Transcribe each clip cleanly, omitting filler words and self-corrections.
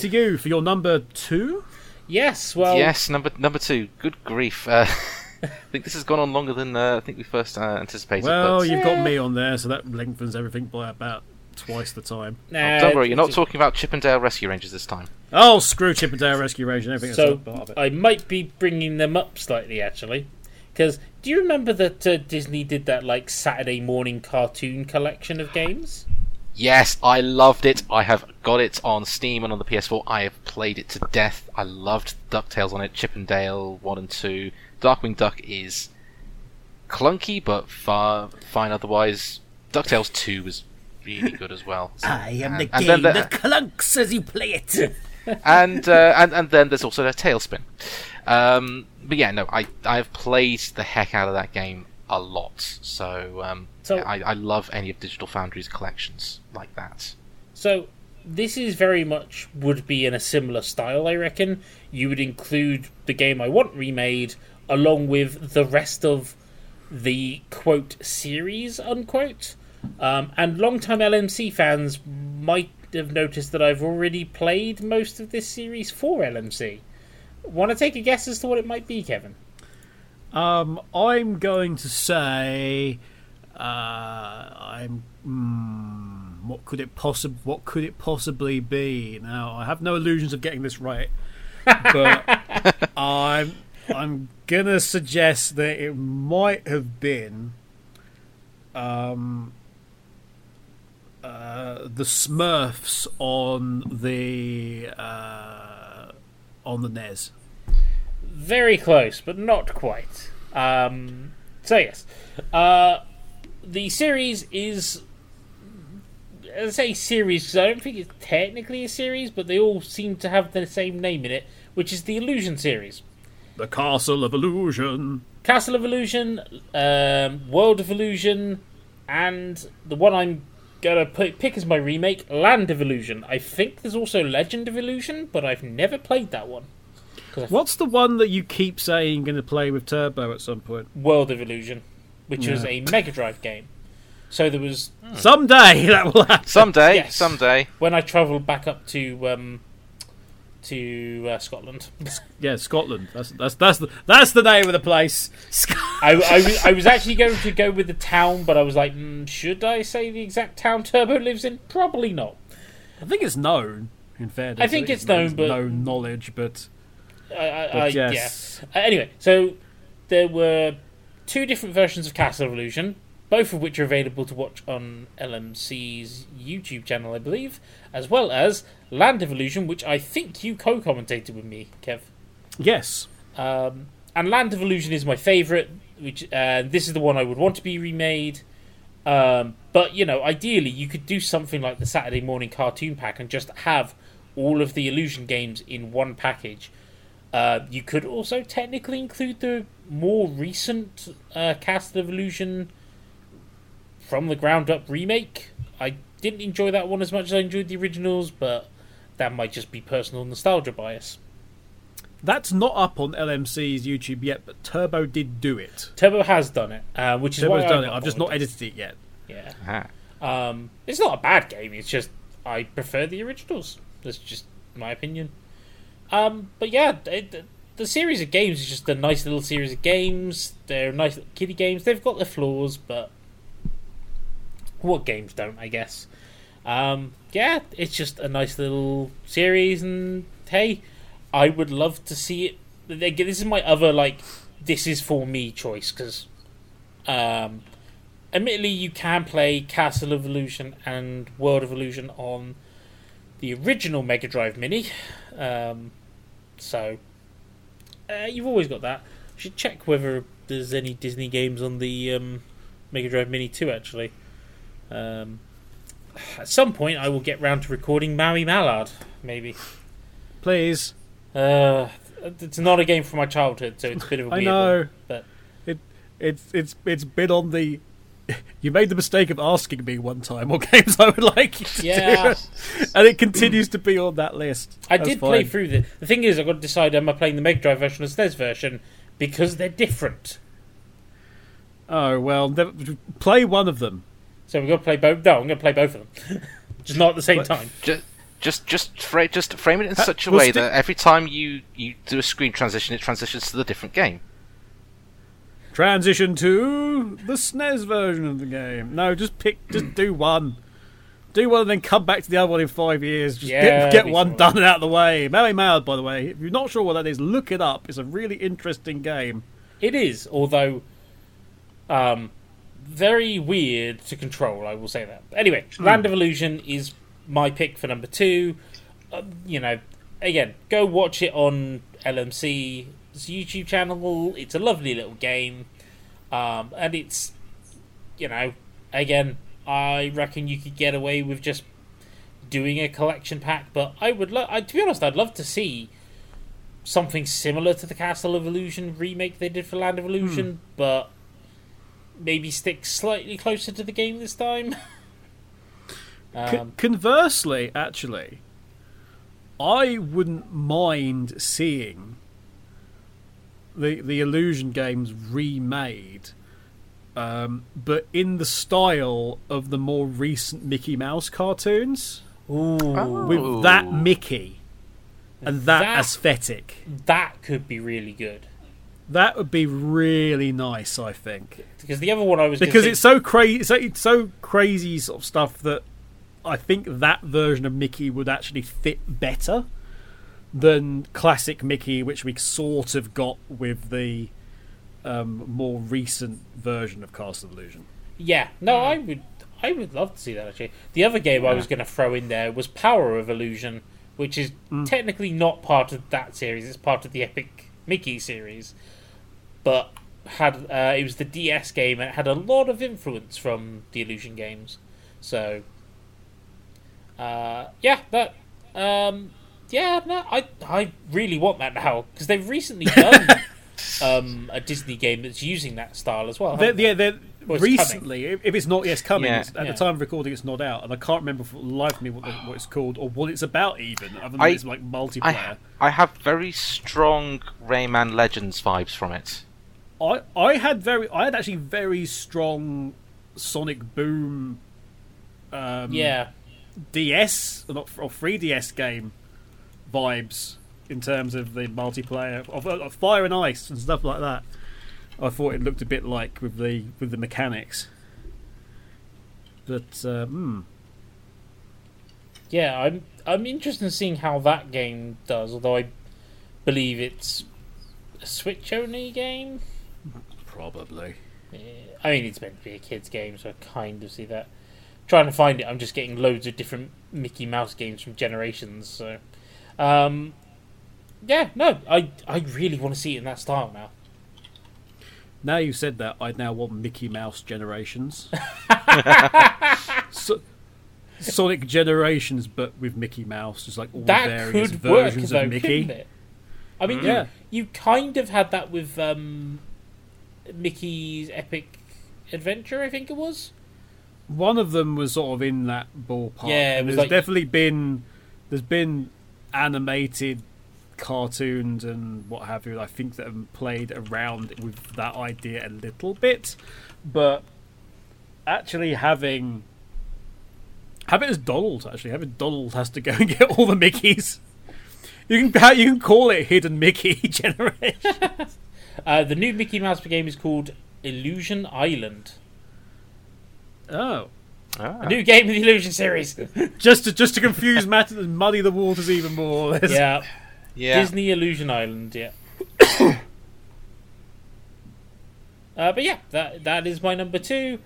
to you for your number two. Yes, well... Yes, number two. Good grief. I think this has gone on longer than I think we first anticipated. Well, but... you've got me on there, so that lengthens everything by about twice the time. Nah, don't worry, you're not talking about Chip and Dale Rescue Rangers this time. Oh, screw Chip and Dale Rescue Rangers and everything. So, that's part of it. I might be bringing them up slightly, actually. Because, do you remember that Disney did that, like, Saturday morning cartoon collection of games? Yes, I loved it. I have got it on Steam and on the PS4. I have played it to death. I loved DuckTales on it, Chip and Dale 1 and 2. Darkwing Duck is clunky, but fine otherwise. DuckTales 2 was really good as well. So, I am the game that clunks as you play it. and then there's also the TaleSpin. But yeah, no, I've played the heck out of that game a lot, so yeah, I love any of Digital Foundry's collections like that. So this is very much would be in a similar style, I reckon. You would include the game I want remade along with the rest of the quote series unquote, and long-time LMC fans might have noticed that I've already played most of this series for LMC. Want to take a guess as to what it might be, Kevin? I'm going to say, what could it possibly be? Now, I have no illusions of getting this right, but I'm gonna suggest that it might have been, the Smurfs on the NES. Very close, but not quite. So yes, the series is... I say series because I don't think it's technically a series, but they all seem to have the same name in it, which is the Illusion series. The Castle of Illusion. Castle of Illusion, World of Illusion, and the one I'm going to pick as my remake, Land of Illusion. I think there's also Legend of Illusion, but I've never played that one. What's the one that you keep saying you're going to play with Turbo at some point? World of Illusion, which was a Mega Drive game. So there was... Someday that will happen. Someday. When I travelled back up to Scotland. Yeah, Scotland. That's the name of the place. I was actually going to go with the town, but I was like, should I say the exact town Turbo lives in? Probably not. I think it's known, in fairness. I think it's known, but... no knowledge, but... yes. Yeah. Anyway, so there were two different versions of Castle of Illusion, both of which are available to watch on LMC's YouTube channel, I believe, as well as Land of Illusion, which I think you co-commentated with me, Kev. Yes. And Land of Illusion is my favourite, which this is the one I would want to be remade. But, you know, ideally you could do something like the Saturday morning cartoon pack and just have all of the Illusion games in one package. You could also technically include the more recent Castle of Illusion from the ground up remake. I didn't enjoy that one as much as I enjoyed the originals, but that might just be personal nostalgia bias. That's not up on LMC's YouTube yet, but Turbo did do it. Turbo has done it, which is Turbo's why done it. I've just not edited it yet. Yeah, it's not a bad game. It's just I prefer the originals. That's just my opinion. But yeah, the series of games is just a nice little series of games. They're nice little kiddie games. They've got their flaws, but what games don't, I guess? Yeah, it's just a nice little series, and hey, I would love to see it. This is my other, like, this is for me choice, because admittedly you can play Castle of Illusion and World of Illusion on the original Mega Drive Mini, so you've always got that. I should check whether there's any Disney games on the Mega Drive Mini 2, actually. At some point I will get round to recording Maui Mallard, maybe. Please. It's not a game from my childhood, so it's a bit of a weird one, but... It's been on the... You made the mistake of asking me one time what games I would like you to do, and it continues to be on that list. Play through this. The thing is, I've got to decide, am I playing the Mega Drive version or the SNES version, because they're different. Oh, well, play one of them. So we've got to play both. No, I'm going to play both of them, just not at the same time. Just, Just frame it in such a way that every time you do a screen transition, it transitions to the different game. Transition to the SNES version of the game. No, just do one. Do one and then come back to the other one in 5 years. Just get one done and out of the way. Maui Mallard, by the way, if you're not sure what that is, look it up. It's a really interesting game. It is, although very weird to control, I will say that. Anyway, Land of Illusion is my pick for number 2. Again, go watch it on LMC's YouTube channel. It's a lovely little game. And it's, again, I reckon you could get away with just doing a collection pack, but to be honest, I'd love to see something similar to the Castle of Illusion remake they did for Land of Illusion, but maybe stick slightly closer to the game this time. Conversely, actually, I wouldn't mind seeing the Illusion games remade, but in the style of the more recent Mickey Mouse cartoons. Ooh. With that Mickey and that aesthetic. That could be really good. That would be really nice, I think. Because the other one I was it's so crazy sort of stuff that I think that version of Mickey would actually fit better than classic Mickey, which we sort of got with the more recent version of Castle of Illusion. Yeah, no, I would love to see that actually. The other game I was going to throw in there was Power of Illusion, which is technically not part of that series. It's part of the Epic Mickey series, but had it was the DS game and it had a lot of influence from the Illusion games. So, I really want that now because they've recently done. A Disney game that's using that style as well. Recently, if it's not coming, it's, at the time of recording, it's not out, and I can't remember for the life of me what it's called or what it's about even. Other than it's like multiplayer. I have very strong Rayman Legends vibes from it. I had actually very strong Sonic Boom, DS or 3DS game vibes. In terms of the multiplayer of Fire and Ice and stuff like that, I thought it looked a bit like with the mechanics. But I'm interested in seeing how that game does. Although I believe it's a Switch only game, probably. Yeah. I mean, it's meant to be a kids game, so I kind of see that. I'm trying to find it, I'm just getting loads of different Mickey Mouse games from generations. So. I really want to see it in that style now. Now you said that, I now want Mickey Mouse Generations. Sonic Generations, but with Mickey Mouse. It's like all that various versions of Mickey. Couldn't it? I mean, you kind of had that with Mickey's Epic Adventure, I think it was. One of them was sort of in that ballpark. Yeah, it was there's been animated cartoons and what have you, I think, that have played around with that idea a little bit, but actually having Donald has to go and get all the Mickeys. You can call it Hidden Mickey Generation. The new Mickey Mouse game is called Illusion Island. A new game in the Illusion series. just to confuse matters and muddy the waters even more. Yeah. Disney Illusion Island, that is my number 2.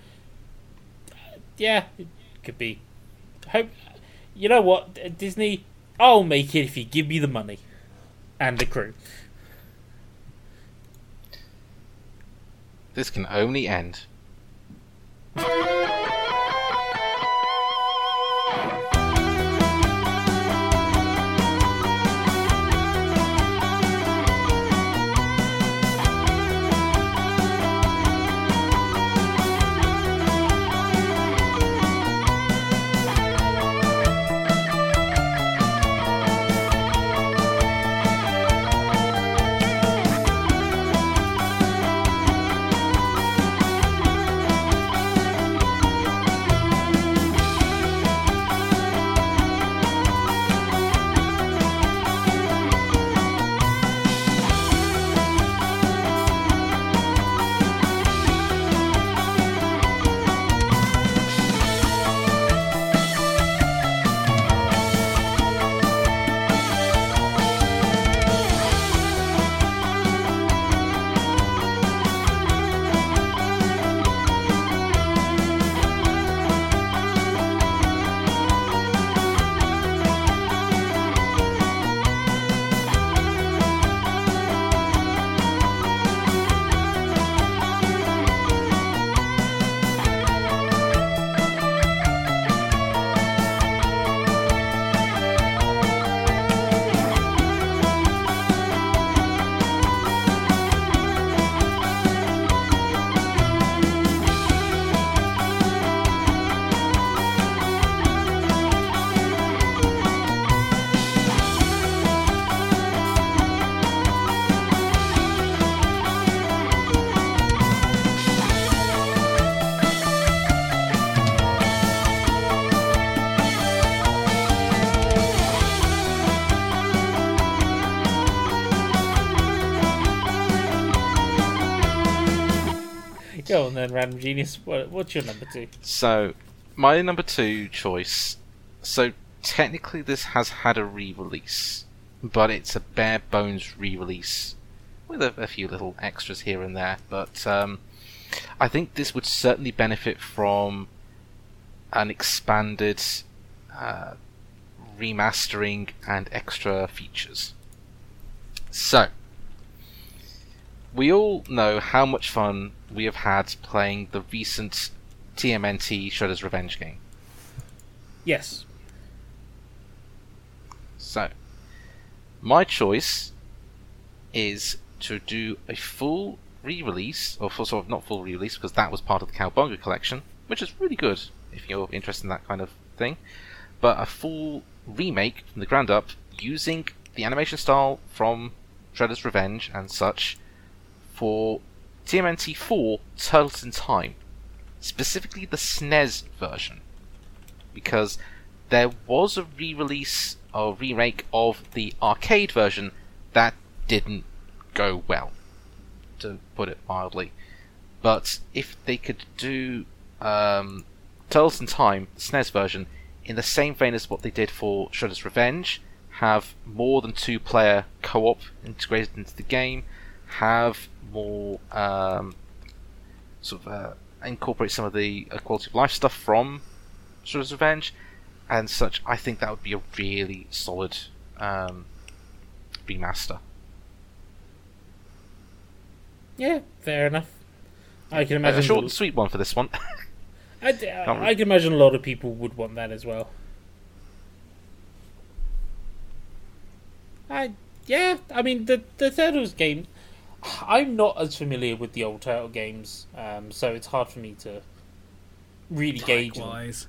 It could be. Hope you know what, Disney. I'll make it if you give me the money and the crew. This can only end. Go on then, Random Genius. What's your number two? So, my number two choice. So, technically this has had a re-release, but it's a bare bones re-release with a few little extras here and there. But I think this would certainly benefit from an expanded remastering and extra features. So, we all know how much fun we have had playing the recent TMNT Shredder's Revenge game. Yes. So, my choice is to do a full re-release, or sort of not full re-release, because that was part of the Cowabunga Collection, which is really good if you're interested in that kind of thing, but a full remake from the ground up using the animation style from Shredder's Revenge and such for TMNT 4 Turtles in Time, specifically the SNES version, because there was a re-release or remake of the arcade version that didn't go well, to put it mildly. But if they could do Turtles in Time, the SNES version, in the same vein as what they did for Shredder's Revenge, have more than two-player co-op integrated into the game, have more incorporate some of the quality of life stuff from Shredder's Revenge and such, I think that would be a really solid remaster. Yeah, fair enough. I can imagine a short and sweet one for this one. I can imagine a lot of people would want that as well. The Turtles game, I'm not as familiar with the old Turtle games, so it's hard for me to really gauge. Likewise.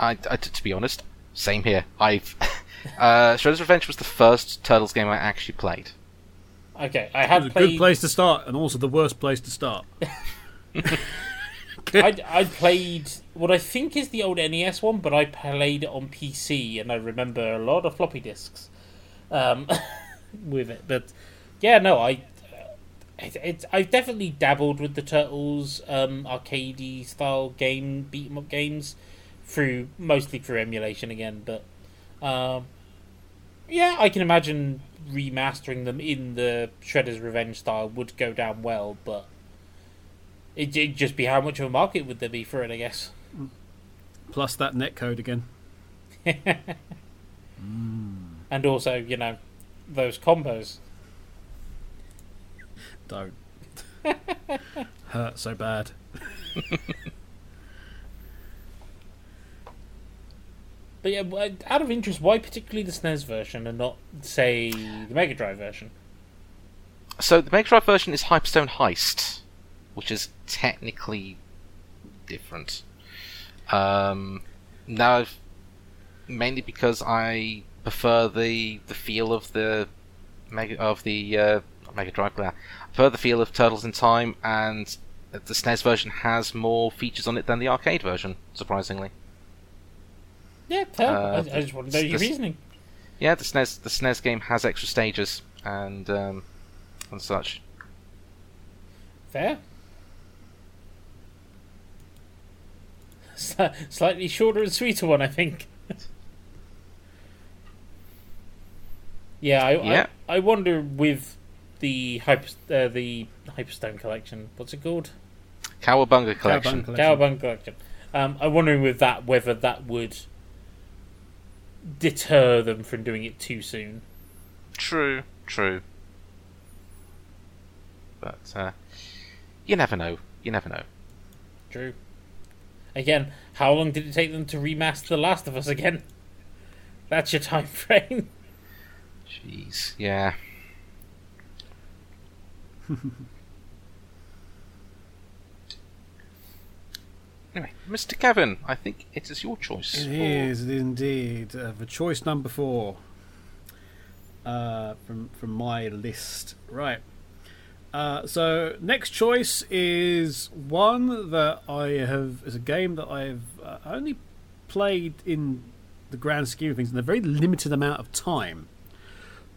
To be honest, same here. Shredder's Revenge was the first Turtles game I actually played. Okay, it was a good place to start, and also the worst place to start. I played what I think is the old NES one, but I played it on PC, and I remember a lot of floppy disks with it. But yeah, no, I've definitely dabbled with the Turtles arcadey style game, beat 'em up games, mostly through emulation again. But I can imagine remastering them in the Shredder's Revenge style would go down well, but it'd just be how much of a market would there be for it, I guess. Plus that netcode again. And also, those combos. Don't. Hurt so bad. But yeah, out of interest, why particularly the SNES version and not, say, the Mega Drive version? So the Mega Drive version is Hyperstone Heist, which is technically different. Now, mainly because I prefer the feel of Mega Drive. I prefer the feel of Turtles in Time, and the SNES version has more features on it than the arcade version, surprisingly. Yeah, I just want to know your reasoning. Yeah, the SNES game has extra stages and such. Fair. Slightly shorter and sweeter one, I think. I wonder with the Hyperstone Collection. What's it called? Cowabunga Collection. Cowabunga Collection. I'm wondering with that whether that would deter them from doing it too soon. True. But you never know. True. Again, how long did it take them to remaster The Last of Us again? That's your time frame. Jeez, yeah. Anyway, Mr. Gavin, I think it is your choice. It is indeed. For choice number 4 from my list. Right. So next choice is one that is a game that I've only played in the grand scheme of things in a very limited amount of time,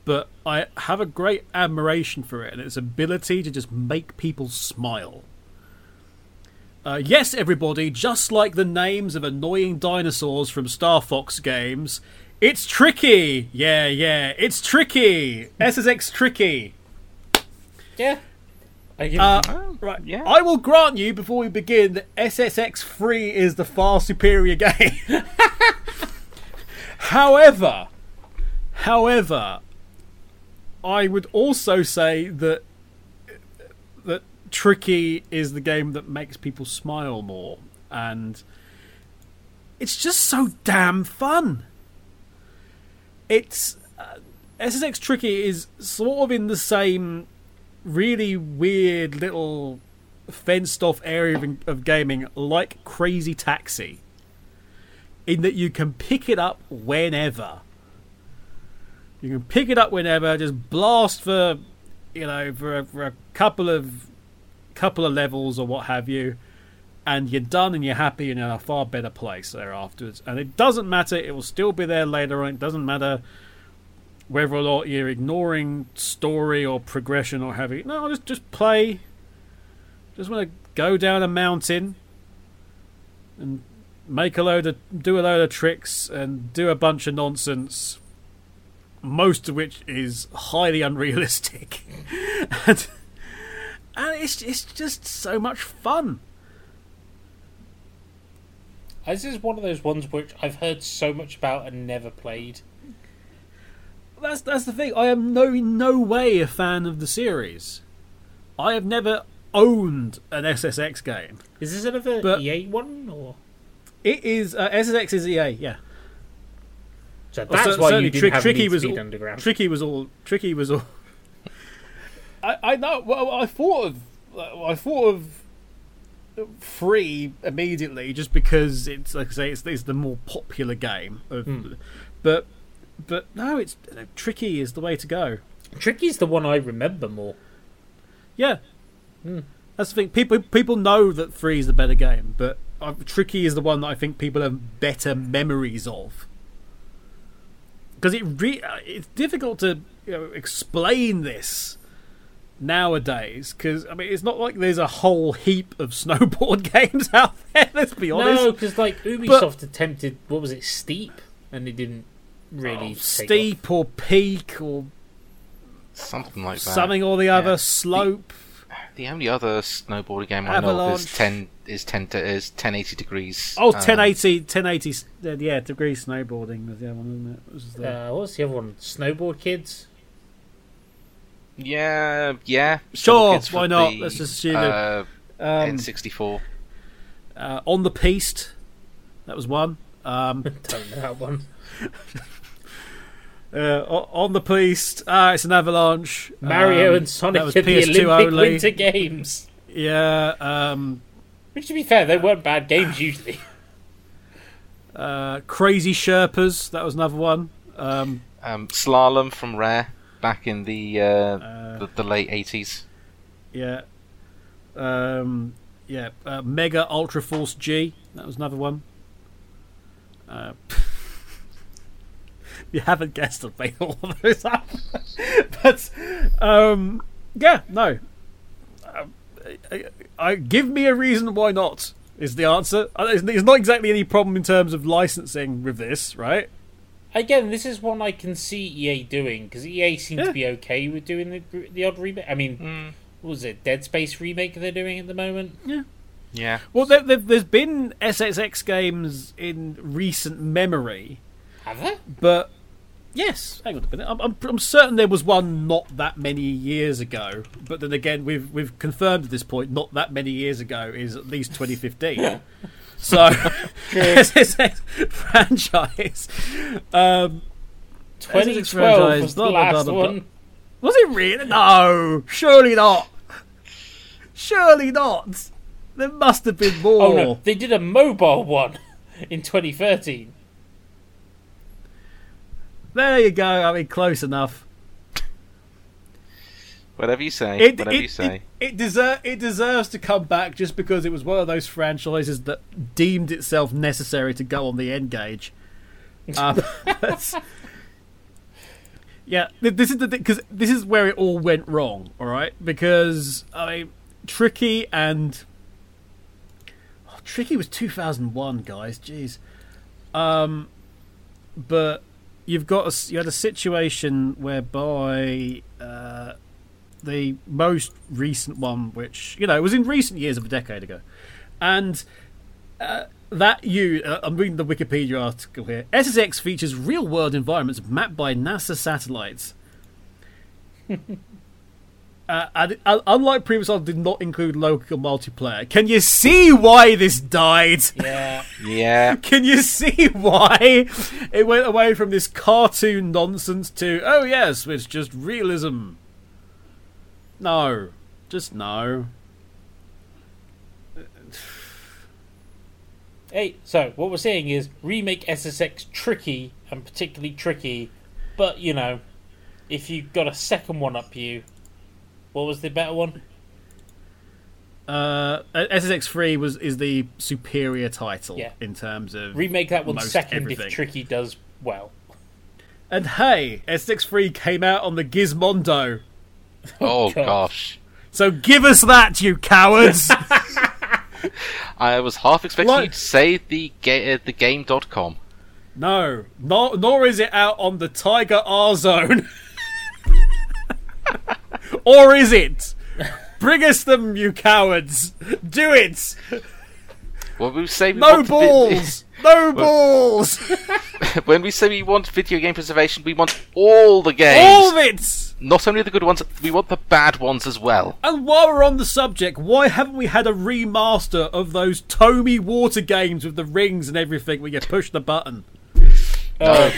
but I have a great admiration for it and its ability to just make people smile. Yes, everybody, just like the names of annoying dinosaurs from Star Fox games, it's Tricky! Yeah, yeah, it's Tricky! SSX Tricky! Yeah. Right. Yeah. I will grant you, before we begin, that SSX Free is the far superior game. However, I would also say that Tricky is the game that makes people smile more, and it's just so damn fun. It's SSX Tricky is sort of in the same really weird little fenced-off area of gaming, like Crazy Taxi, in that you can pick it up whenever. You can pick it up whenever, just blast for a couple of levels or what have you, and you're done and you're happy and in a far better place there afterwards. And it doesn't matter, it will still be there later on. It doesn't matter whether or not you're ignoring story or progression or have you. No, just play. Just want to go down a mountain and do a load of tricks and do a bunch of nonsense, most of which is highly unrealistic. And it's just so much fun. This is one of those ones which I've heard so much about and never played. That's the thing. I am in no way a fan of the series. I have never owned an SSX game. Is this another EA one, or? It is SSX is EA, yeah. So that's why you didn't have Need for Speed Underground. Tricky was all. I know. Well, I thought of Free immediately, just because it's, like I say, it's the more popular game. But no, it's Tricky is the way to go. Tricky's the one I remember more. Yeah, that's the thing. People know that Free is the better game, but Tricky is the one that I think people have better memories of. Because it's difficult to explain this nowadays, because I mean, it's not like there's a whole heap of snowboard games out there. Let's be honest. No, because like Ubisoft attempted, what was it, Steep, and it didn't really Steep off. Or Peak or something like that. Something or the other, yeah. Slope. The only other snowboarding game Avalanche. I know of is 1080 degrees. Oh, 1080, yeah, degree snowboarding was the other one, wasn't it? What was the other one? Snowboard Kids? Yeah. Sure, why not? Let's just assume N64. On the Piste. That was one. Don't know that one. On the Piste. It's an Avalanche. Mario and Sonic at the Olympic only. Winter Games. Yeah. Which, to be fair, they weren't bad games usually. Crazy Sherpas. That was another one. Slalom from Rare back in the late 80s. Yeah. Mega Ultra Force G. That was another one. You haven't guessed I've made all of those up. But, yeah, no. Give me a reason why not, is the answer. There's not exactly any problem in terms of licensing with this, right? Again, this is one I can see EA doing, because EA seems to be okay with doing the odd remake. I mean, what was it, Dead Space remake they're doing at the moment? Yeah. Yeah. Well, there's been SSX games in recent memory. Have there? But yes, hang on a minute. I'm certain there was one not that many years ago. But then again, we've confirmed at this point, not that many years ago is at least 2015. So SSX franchise. 2012 franchise, was the last one. Was it really? No, surely not. Surely not. There must have been more. Oh, no. They did a mobile one in 2013. There you go. I mean, close enough. Whatever you say. It deserves to come back just because it was one of those franchises that deemed itself necessary to go on the N gauge. Yeah, this is where it all went wrong. All right, because Tricky and Tricky was 2001, guys. Jeez. But you've got you had a situation whereby the most recent one, which, you know, it was in recent years of a decade ago, and I'm reading the Wikipedia article here. SSX features real-world environments mapped by NASA satellites. And unlike previous, I did not include local multiplayer. Can you see why this died? Yeah, yeah. Can you see why it went away from this cartoon nonsense to, oh yes, it's just realism? No, just no. Hey, so what we're saying is remake SSX Tricky, and particularly Tricky, but you know, if you got a second one up you. What was the better one? SSX3 is the superior title, yeah, in terms of remake that one second everything. If Tricky does well. And hey, SSX3 came out on the Gizmondo. Oh gosh! So give us that, you cowards! I was half expecting you to say the Game.com. No, nor is it out on the Tiger R Zone. Or is it? Bring us them, you cowards! Do it! Well, we say we no balls! No balls! When we say we want video game preservation, we want all the games! All of it! Not only the good ones, we want the bad ones as well. And while we're on the subject, why haven't we had a remaster of those Tomy water games with the rings and everything where you push the button? No.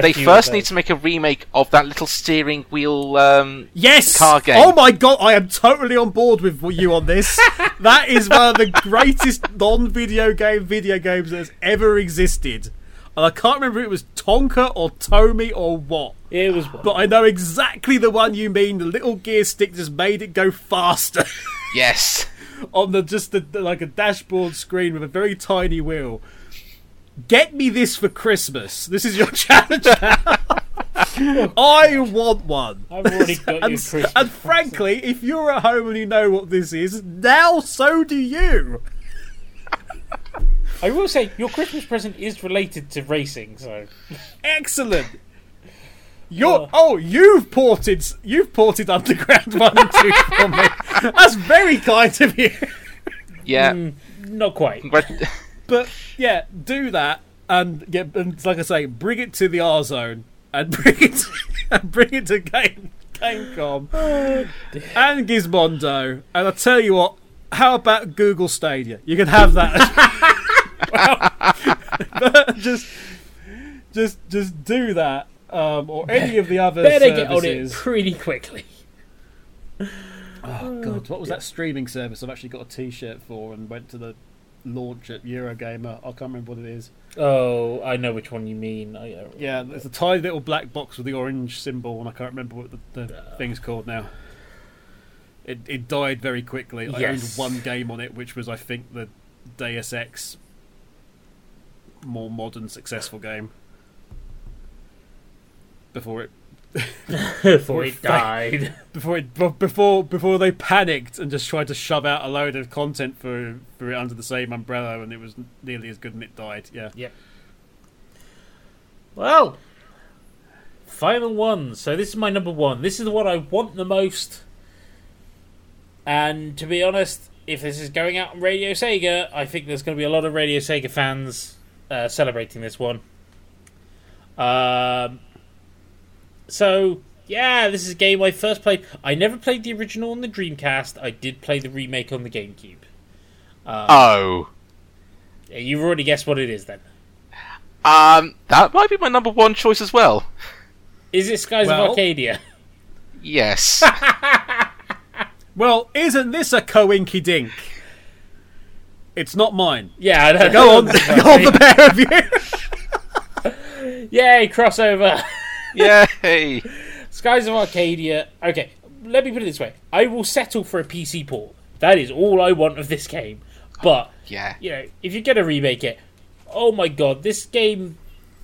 They first need to make a remake of that little steering wheel car game. Oh my god, I am totally on board with you on this. That is one of the greatest video games that has ever existed. And I can't remember if it was Tonka or Tomy or what. It was one. But I know exactly the one you mean. The little gear stick just made it go faster. Yes. On like a dashboard screen with a very tiny wheel. Get me this for Christmas. This is your challenge. I want one. I've already got you Christmas. And frankly, if you're at home and you know what this is, now so do you. I will say, your Christmas present is related to racing, so... Excellent. You've ported Underground 1 and 2 for me. That's very kind of you. Yeah. Not quite. But yeah, do that, and like I say, bring it to the R Zone, and bring it to Game.com and Gizmondo, and I tell you what, how about Google Stadia? You can have that. Well, just do that, or any of the other services. Better get on it pretty quickly. Oh god, what was that streaming service I've actually got a T-shirt for and went to the launch at Eurogamer? I can't remember what it is. Oh, I know which one you mean. Yeah, it's a tiny little black box with the orange symbol, and I can't remember what the thing's called now. It died very quickly. I owned one game on it, which was, I think, the Deus Ex more modern successful game before it died. Before they panicked and just tried to shove out a load of content for it under the same umbrella, and it was nearly as good, and it died. Yeah. Yeah. Well, final one. So this is my number one. This is the one I want the most. And to be honest, if this is going out on Radio Sega, I think there's going to be a lot of Radio Sega fans celebrating this one. So, yeah, this is a game I first played. I never played the original on the Dreamcast. I did play the remake on the GameCube. Yeah, you've already guessed what it is, then. That might be my number one choice as well. Is it Skies of Arcadia? Yes. Well, isn't this a coinkydink? It's not mine. Yeah, I don't know. Go on the pair of you. Yay, crossover. Yay! Skies of Arcadia. Okay, let me put it this way. I will settle for a PC port. That is all I want of this game. But, you know, if you're going to remake it, oh my god, this game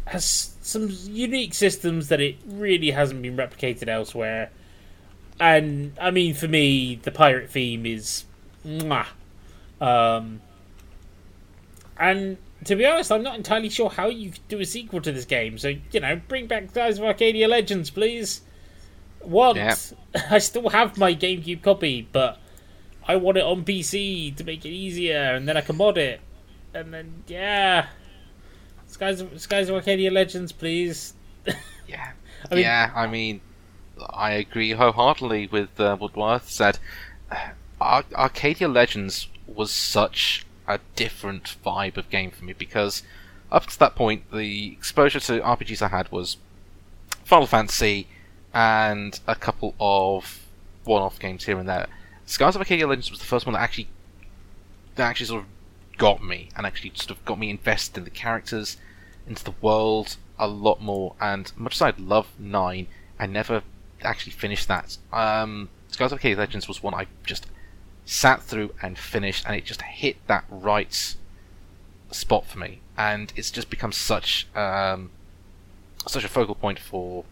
has some unique systems that it really hasn't been replicated elsewhere. And, I mean, for me, the pirate theme is... Mwah. And to be honest, I'm not entirely sure how you could do a sequel to this game. So, you know, bring back Skies of Arcadia Legends, please. I still have my GameCube copy, but I want it on PC to make it easier, and then I can mod it. And then, yeah. Skies of Arcadia Legends, please. Yeah. I mean, I agree wholeheartedly with what Worth said. Arcadia Legends was such a different vibe of game for me, because up to that point, the exposure to RPGs I had was Final Fantasy and a couple of one-off games here and there. Skies of Arcadia Legends was the first one that actually sort of got me, and actually sort of got me invested in the characters, into the world a lot more. And much as I'd love 9, I never actually finished that. Skies of Arcadia Legends was one I just sat through and finished, and it just hit that right spot for me. And it's just become such a focal point for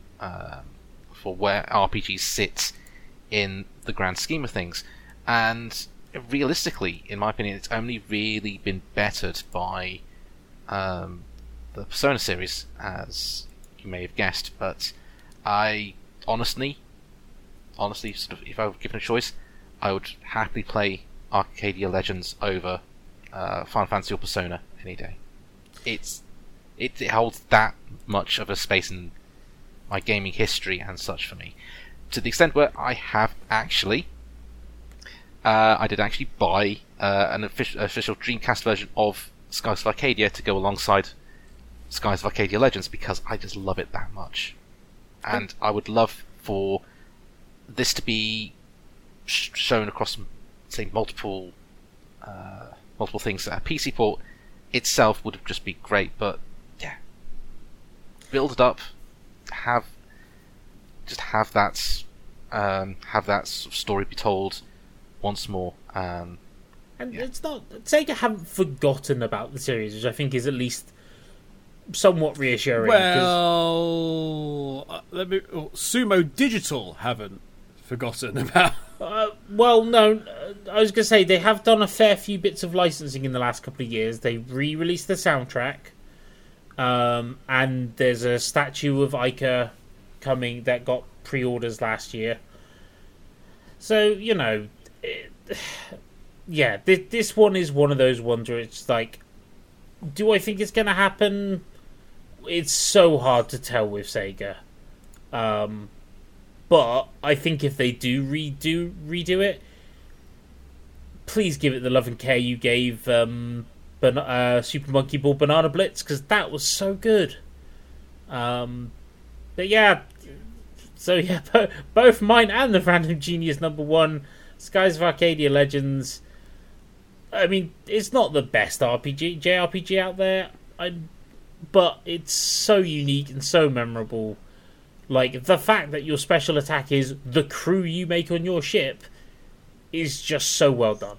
where RPGs sit in the grand scheme of things. And realistically, in my opinion, it's only really been bettered by the Persona series, as you may have guessed. But I honestly, sort of, if I were given a choice, I would happily play Arcadia Legends over Final Fantasy or Persona any day. It holds that much of a space in my gaming history and such for me, to the extent where I have actually I did buy an official Dreamcast version of Skies of Arcadia to go alongside Skies of Arcadia Legends, because I just love it that much. And I would love for this to be shown across, say, multiple things. A PC port itself would just be great, but yeah, build it up, have that sort of story be told once more. It's not Sega haven't forgotten about the series, which I think is at least somewhat reassuring. Sumo Digital haven't forgotten about. I was going to say they have done a fair few bits of licensing in the last couple of years. They re-released the soundtrack, and there's a statue of Ica coming that got pre-orders last year. So, you know, this one is one of those ones where it's like, do I think it's going to happen? It's so hard to tell with Sega. But I think if they do redo it, please give it the love and care you gave Super Monkey Ball Banana Blitz, because that was so good. Both mine and the Random Genius #1, Skies of Arcadia Legends. I mean, it's not the best JRPG out there, but it's so unique and so memorable. Like, the fact that your special attack is the crew you make on your ship is just so well done.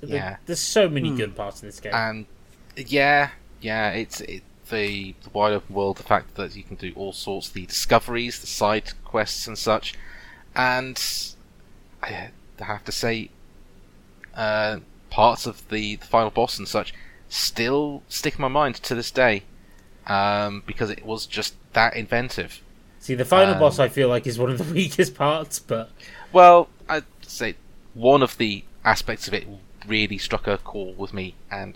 Yeah. There's so many good parts in this game. And it's the wider world, the fact that you can do all sorts, the discoveries, the side quests and such. And I have to say, parts of the final boss and such still stick in my mind to this day. Because it was just that inventive. See, the final boss, I feel like, is one of the weakest parts, but... Well, I'd say one of the aspects of it really struck a chord with me, and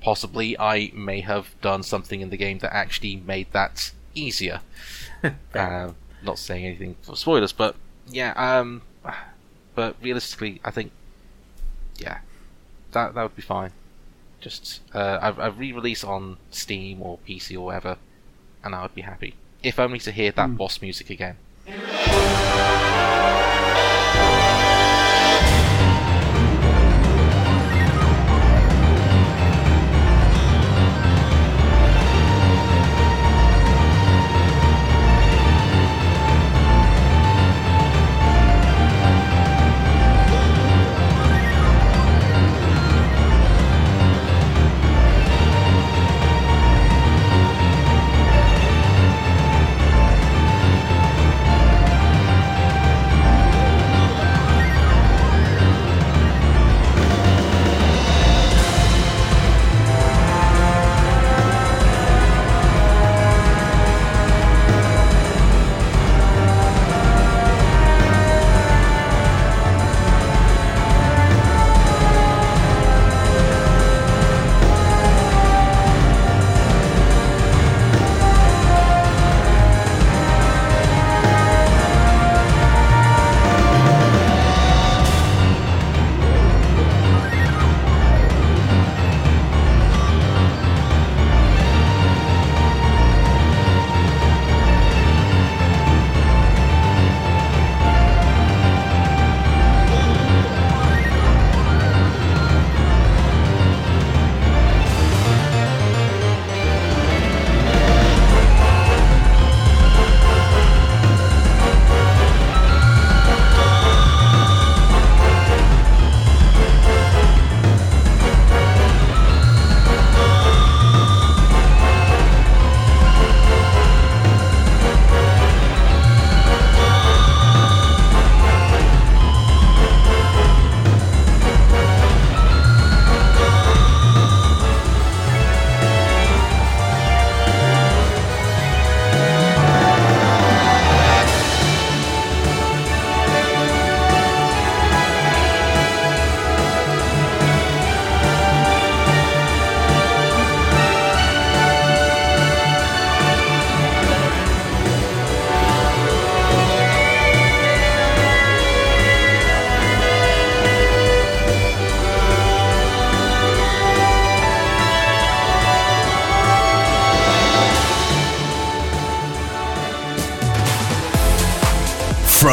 possibly I may have done something in the game that actually made that easier. Not saying anything for spoilers, but yeah, but realistically, I think, yeah, that would be fine. Just a re-release on Steam or PC or whatever, and I would be happy. If only to hear that boss music again.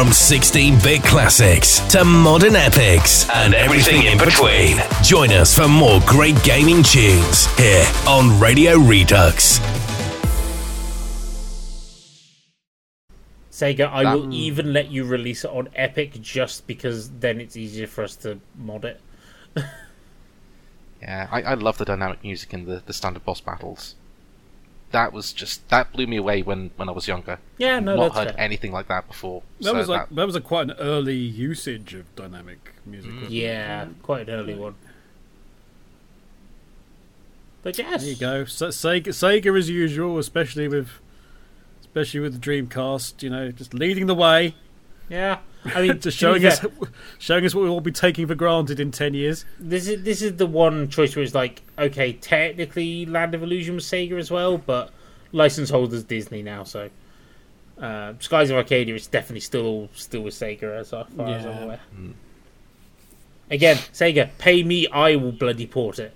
From 16-bit classics to modern epics and everything in between. Join us for more great gaming tunes here on Radio Redux. Sega, I will even let you release it on Epic just because then it's easier for us to mod it. Yeah, I love the dynamic music in the standard boss battles. That was just... That blew me away when I was younger. Yeah, no, that's fair. Not heard anything like that before. That was quite an early usage of dynamic music. Yeah, quite an early one. But yes. There you go. So, Sega as usual, especially with the Dreamcast, you know, just leading the way. Yeah. I mean, just showing us what we'll all be taking for granted in 10 years. This is the one choice where it's like, okay, technically Land of Illusion was Sega as well, but license holder's Disney now, so Skies of Arcadia is definitely still with Sega as far as I'm aware. Mm. Again, Sega, pay me, I will bloody port it.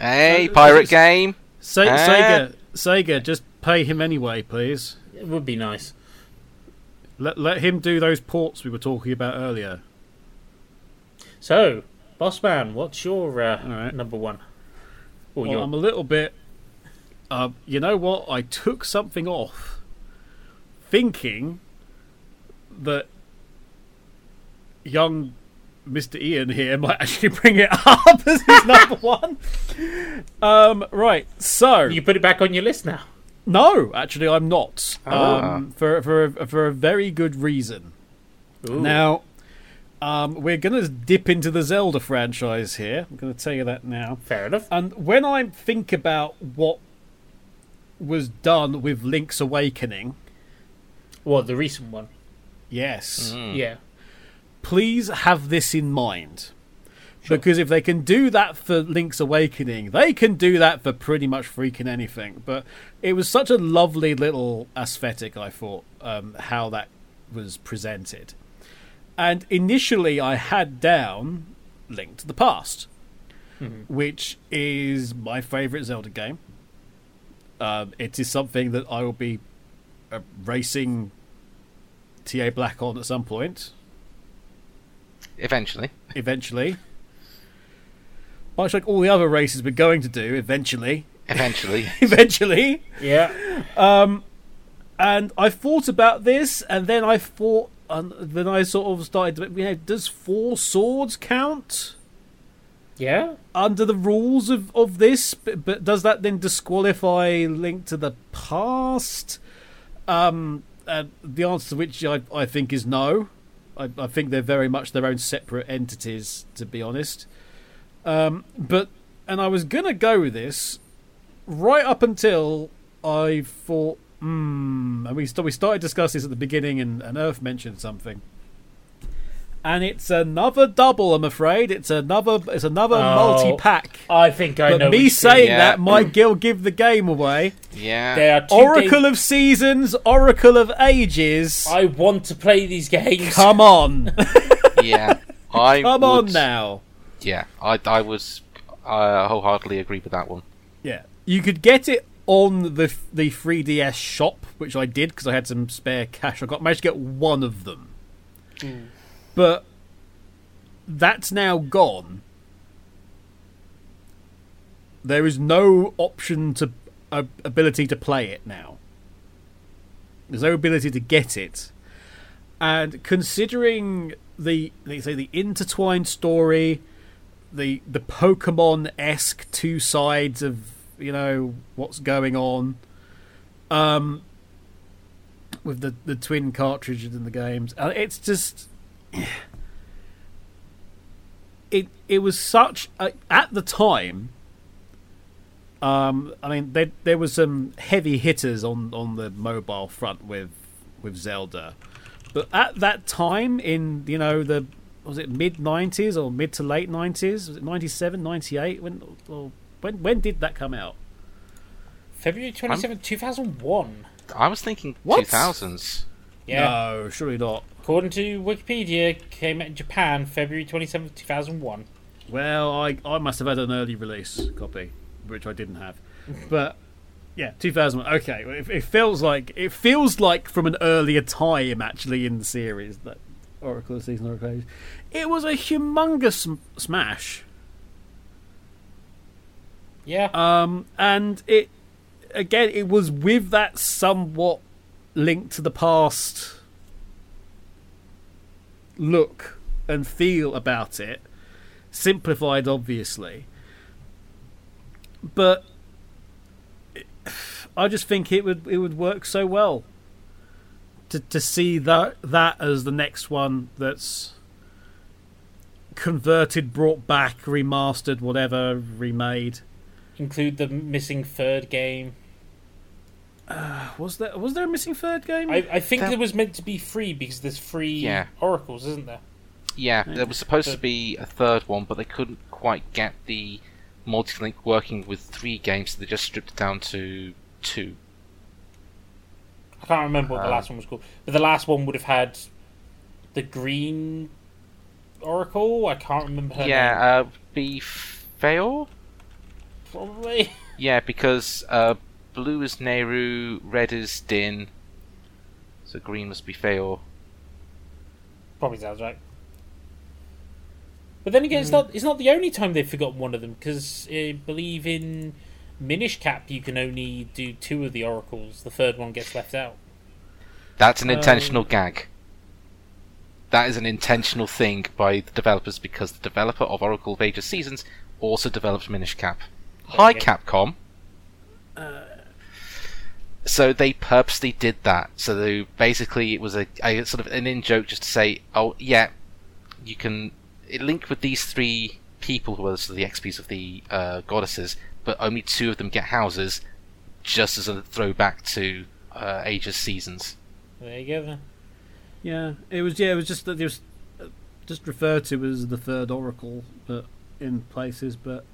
Hey, pirate game. Sega, just pay him anyway, please. It would be nice. Let him do those ports we were talking about earlier. So, Bossman, what's your number one? Or well, I'm a little bit... you know what? I took something off thinking that young Mr. Ian here might actually bring it up as his number one. Right, so... You put it back on your list now. No, actually, I'm not. For a very good reason. Ooh. Now, we're going to dip into the Zelda franchise here. I'm going to tell you that now. Fair enough. And when I think about what was done with Link's Awakening, what, the recent one? Yes. Mm. Yeah. Please have this in mind. Sure. Because if they can do that for Link's Awakening, they can do that for pretty much freaking anything. But it was such a lovely little aesthetic, I thought, how that was presented. And initially I had down Link to the Past, which is my favourite Zelda game. It is something that I will be racing TA Black on at some point. Eventually. Much like all the other races we're going to do, eventually. Yeah. And I thought about this, and then I thought, and then I sort of started. You know, does Four Swords count? Yeah. Under the rules of this, but does that then disqualify Link to the Past? The answer to which I think is no. I think they're very much their own separate entities, to be honest. And I was gonna go with this right up until I thought, and we started discussing this at the beginning, and Earth mentioned something, and it's another double. I'm afraid it's another multi-pack. I think I know. But me saying that might give the game away. Yeah, there are two Oracle of Seasons, Oracle of Ages. I want to play these games. Come on. Yeah, on now. Yeah, I was wholeheartedly agree with that one. Yeah, you could get it on the 3DS shop, which I did because I had some spare cash. I managed to get one of them, but that's now gone. There is no option to ability to play it now. There's no ability to get it, and considering the intertwined story. The Pokemon-esque two sides of, you know, what's going on with the twin cartridges in the games. It's just... It was such... at the time, I mean, there was some heavy hitters on the mobile front with Zelda. But at that time, in, you know, the... Was it mid-90s or mid to late 90s? Was it 97, 98? When did that come out? February 27th, 2001. I was thinking 2000s. Yeah, no, surely not. According to Wikipedia, came out in Japan February 27th, 2001. Well, I must have had an early release copy, which I didn't have. But Yeah, 2001. Okay, it feels like from an earlier time actually in the series, that Oracle of Seasonal Occasion. It was a humongous smash. Yeah. And it again, it was with that somewhat link to the past look and feel about it, simplified obviously, but I just think it would work so well to see that as the next one that's converted, brought back, remastered, whatever, remade. Include the missing third game. Was there a missing third game? I think there was meant to be three, because there's three Oracles, isn't there? Yeah, there was supposed to be a third one, but they couldn't quite get the multi-link working with three games, so they just stripped it down to two. I can't remember what the last one was called, but the last one would have had the Green Oracle. I can't remember her name. Be Feor? Probably. Yeah, because blue is Nehru, red is Din, so green must be Feor. Probably sounds right. But then again, it's not the only time they've forgotten one of them, because I believe in Minish Cap you can only do two of the oracles. The third one gets left out. That's an intentional gag. That is an intentional thing by the developers, because the developer of Oracle of Ages Seasons also developed Minish Cap. Hi, Capcom. So they purposely did that. So they, basically, it was a sort of an in-joke just to say, oh, yeah, you can... It linked with these three people who are sort of the XPs of the goddesses, but only two of them get houses, just as a throwback to Ages Seasons. There you go. Then. Yeah, it was just that it was just referred to as the third oracle, but in places. But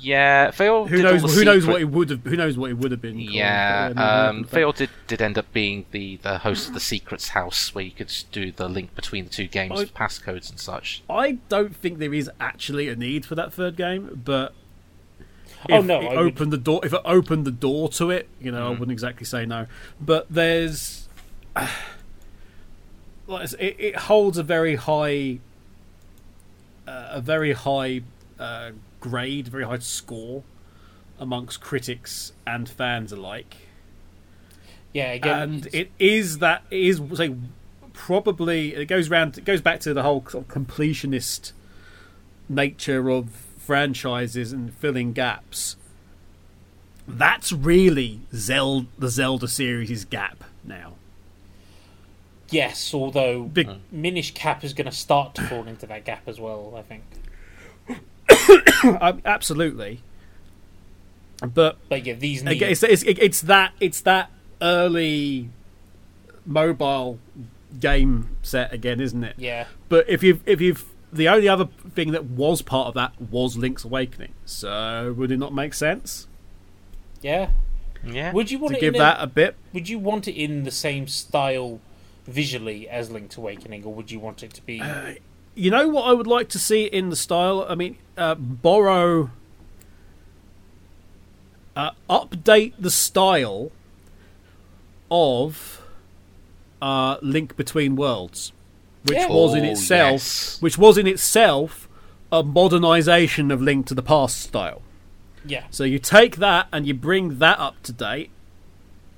yeah, Feor. Who knows what it would have been called. Yeah, Feor did end up being the host of the Secrets House, where you could do the link between the two games, with passcodes and such. I don't think there is actually a need for that third game, but if it opened the door to it, you know, I wouldn't exactly say no. But there's it holds a very high grade, very high score amongst critics and fans alike. Yeah, again, and it goes back to the whole sort of completionist nature of franchises and filling gaps. That's really the Zelda series' gap now. Yes, although Minish Cap is going to start to fall into that gap as well, I think. Absolutely, but yeah, these need... it's that early mobile game set again, isn't it? Yeah. But if you've the only other thing that was part of that was Link's Awakening, so would it not make sense? Yeah, yeah. Would you want to give that a bit? Would you want it in the same style visually as Link's Awakening, or would you want it to be? You know what I would like to see in the style? I mean, borrow... update the style of Link Between Worlds, which was in itself a modernisation of Link to the Past style. Yeah. So you take that and you bring that up to date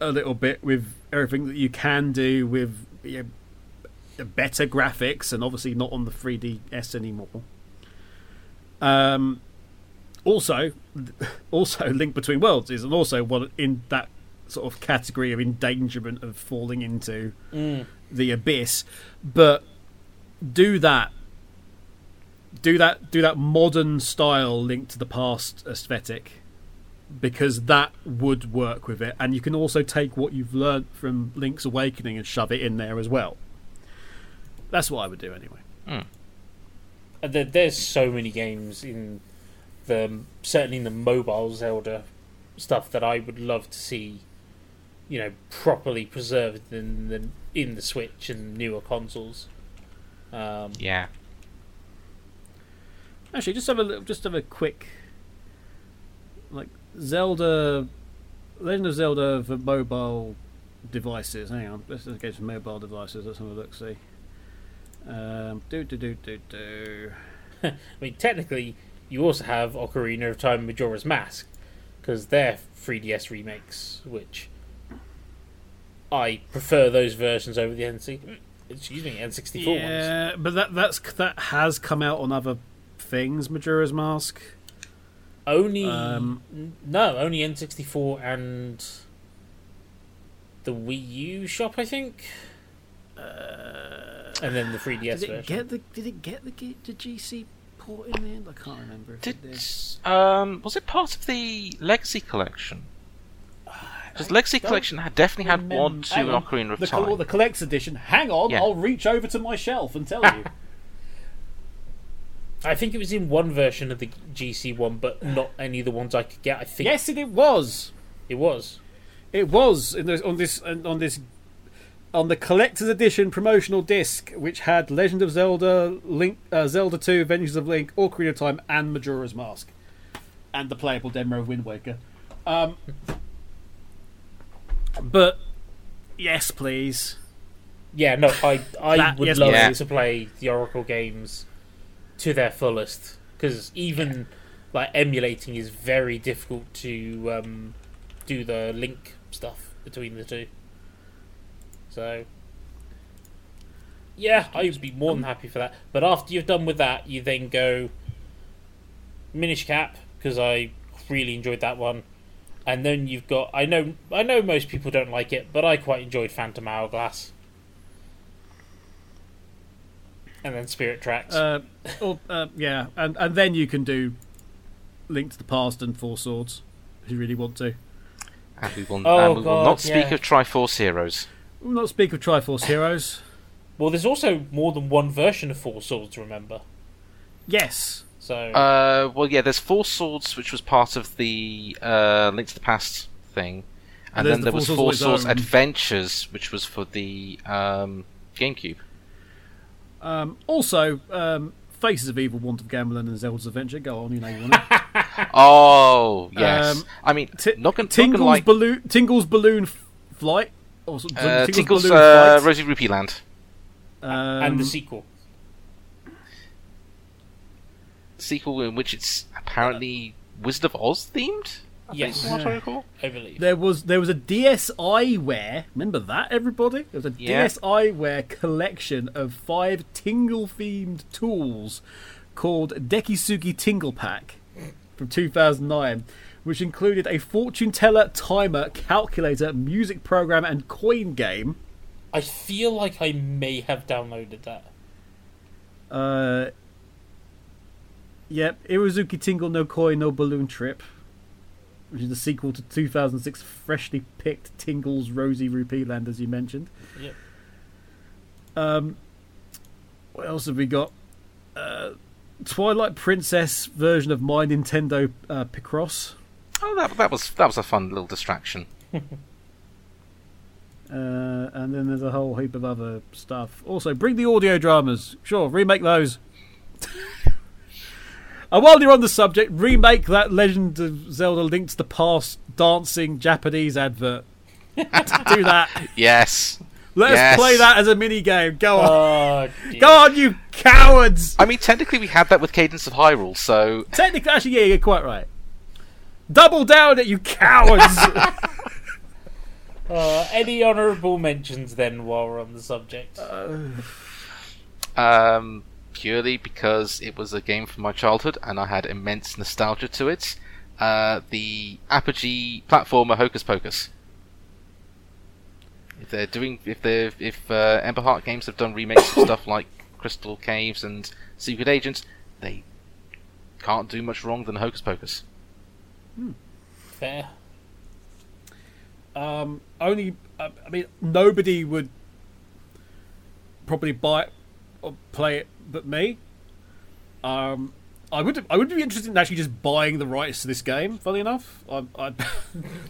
a little bit with everything that you can do with... You know, better graphics, and obviously not on the 3DS anymore. Also, Link Between Worlds is also one in that sort of category of endangerment of falling into the abyss. But do that modern style Link to the Past aesthetic, because that would work with it. And you can also take what you've learned from Link's Awakening and shove it in there as well. That's what I would do anyway. There's so many games certainly in the mobile Zelda stuff that I would love to see, you know, properly preserved in the Switch and newer consoles. Yeah. Actually, just have a quick Zelda Legend of Zelda for mobile devices. Hang on, let's go to mobile devices. Let's have a look. See, I mean, technically, you also have Ocarina of Time and Majora's Mask, because they're 3DS remakes, which I prefer those versions over the N64 ones. Yeah, but that has come out on other things. Majora's Mask. Only only N64 and the Wii U shop, I think. And then the 3DS version. Did it get the GC port in the end? I can't remember. Was it part of the Legacy Collection? Because Legacy Collection definitely had 1, 2, and Ocarina of Time. The Collector's Edition. Hang on, yeah. I'll reach over to my shelf and tell you. I think it was in one version of the GC one, but not any of the ones I could get. I think yes, it was. It was. It was on the collector's edition promotional disc, which had Legend of Zelda, Link, Zelda 2, Adventures of Link, Ocarina of Time, and Majora's Mask, and the playable demo of Wind Waker. But yes, please. Yeah, no, I would love to play the Oracle games to their fullest, because even like emulating is very difficult to do the link stuff between the two. So yeah, I would be more than happy for that. But after you've done with that, you then go Minish Cap, because I really enjoyed that one. And then you've got I know most people don't like it, but I quite enjoyed Phantom Hourglass. And then Spirit Tracks. Yeah, and then you can do Link to the Past and Four Swords, if you really want to. And we will not speak of Triforce Heroes. We'll not speak of Triforce Heroes. Well, there's also more than one version of Four Swords, remember? Yes. So. There's Four Swords, which was part of the Link to the Past thing. And then there was Four Swords Adventures, which was for the GameCube. Faces of Evil, Want of Gambling, and Zelda's Adventure. Go on, you know you want it. Oh, yes. Tingle's Balloon Flight. Or Tingle's Balloon Flight. Rosie Rupee Land. And the sequel. Sequel in which it's apparently Wizard of Oz themed? I believe. There was a DSiWare, remember that, everybody? There was a DSiWare collection of 5 Tingle-themed tools called Dekisugi Tingle Pack from 2009, which included a fortune teller, timer, calculator, music program, and coin game. I feel like I may have downloaded that. Yep, Iwazuki Tingle No Coin No Balloon Trip, which is the sequel to 2006 freshly picked Tingle's Rosie Rupee Land, as you mentioned. Yep. What else have we got? Twilight Princess version of My Nintendo Picross. Oh, that was a fun little distraction. And then there's a whole heap of other stuff. Also, bring the audio dramas. Sure, remake those. And while you're on the subject, remake that Legend of Zelda Link to the Past dancing Japanese advert. Do that. Yes. Let's play that as a mini-game. Go on. Oh, go on, you cowards! I mean, technically we had that with Cadence of Hyrule, so... Technically, actually, yeah, you're quite right. Double down it, you cowards! Any honourable mentions, then, while we're on the subject? Purely because it was a game from my childhood and I had immense nostalgia to it. The Apogee platformer Hocus Pocus. If Ember Heart Games have done remakes of stuff like Crystal Caves and Secret Agents, they can't do much wrong than Hocus Pocus. Fair. Nobody would probably buy it or play it but me. I would be interested in actually just buying the rights to this game, funny enough. I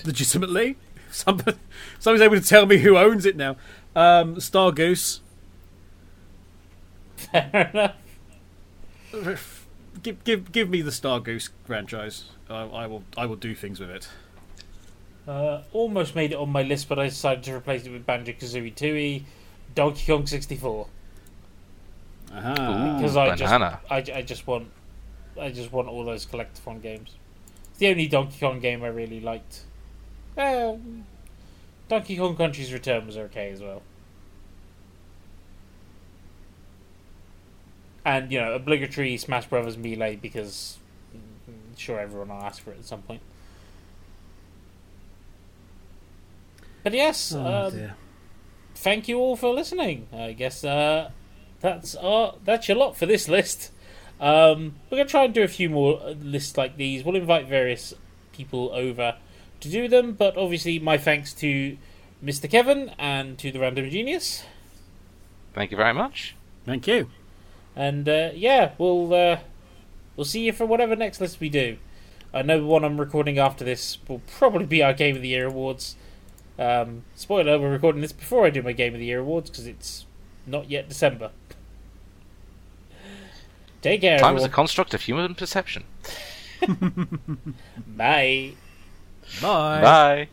legitimately. Somebody's able to tell me who owns it now. Star Goose. Fair enough. Give me the Star Goose franchise. I will do things with it. Almost made it on my list, but I decided to replace it with Banjo-Kazooie 2E, Donkey Kong 64. Because I just want all those collectathon games. It's the only Donkey Kong game I really liked. Donkey Kong Country's Return was okay as well. And, you know, obligatory Smash Brothers Melee, because I'm sure everyone will ask for it at some point. But yes, thank you all for listening. I guess that's your lot for this list. We're going to try and do a few more lists like these. We'll invite various people over to do them, but obviously my thanks to Mr. Kevin and to the Random Genius. Thank you very much. Thank you. And we'll see you for whatever next list we do. I know the one I'm recording after this will probably be our Game of the Year awards. Spoiler, we're recording this before I do my Game of the Year awards, because it's not yet December. Take care. Time is a construct of human perception. Bye. Bye. Bye.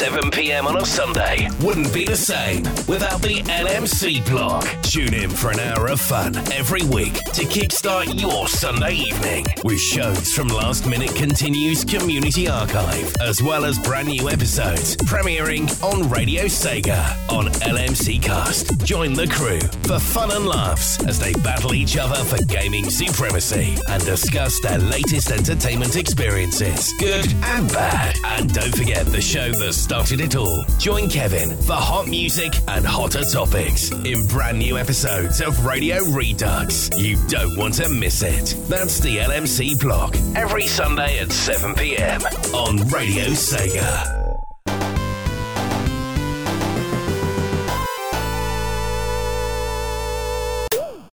7 p.m. on a Sunday wouldn't be the same without the LMC block. Tune in for an hour of fun every week to kickstart your Sunday evening with shows from Last Minute Continues Community Archive, as well as brand new episodes premiering on Radio Sega on LMC Cast. Join the crew for fun and laughs as they battle each other for gaming supremacy and discuss their latest entertainment experiences, good and bad. And don't forget the show that started it all. Join Kevin for hot music and hotter topics in brand new episodes of Radio Redux. You don't want to miss it. That's the LMC block every Sunday at 7 p.m. on Radio Sega.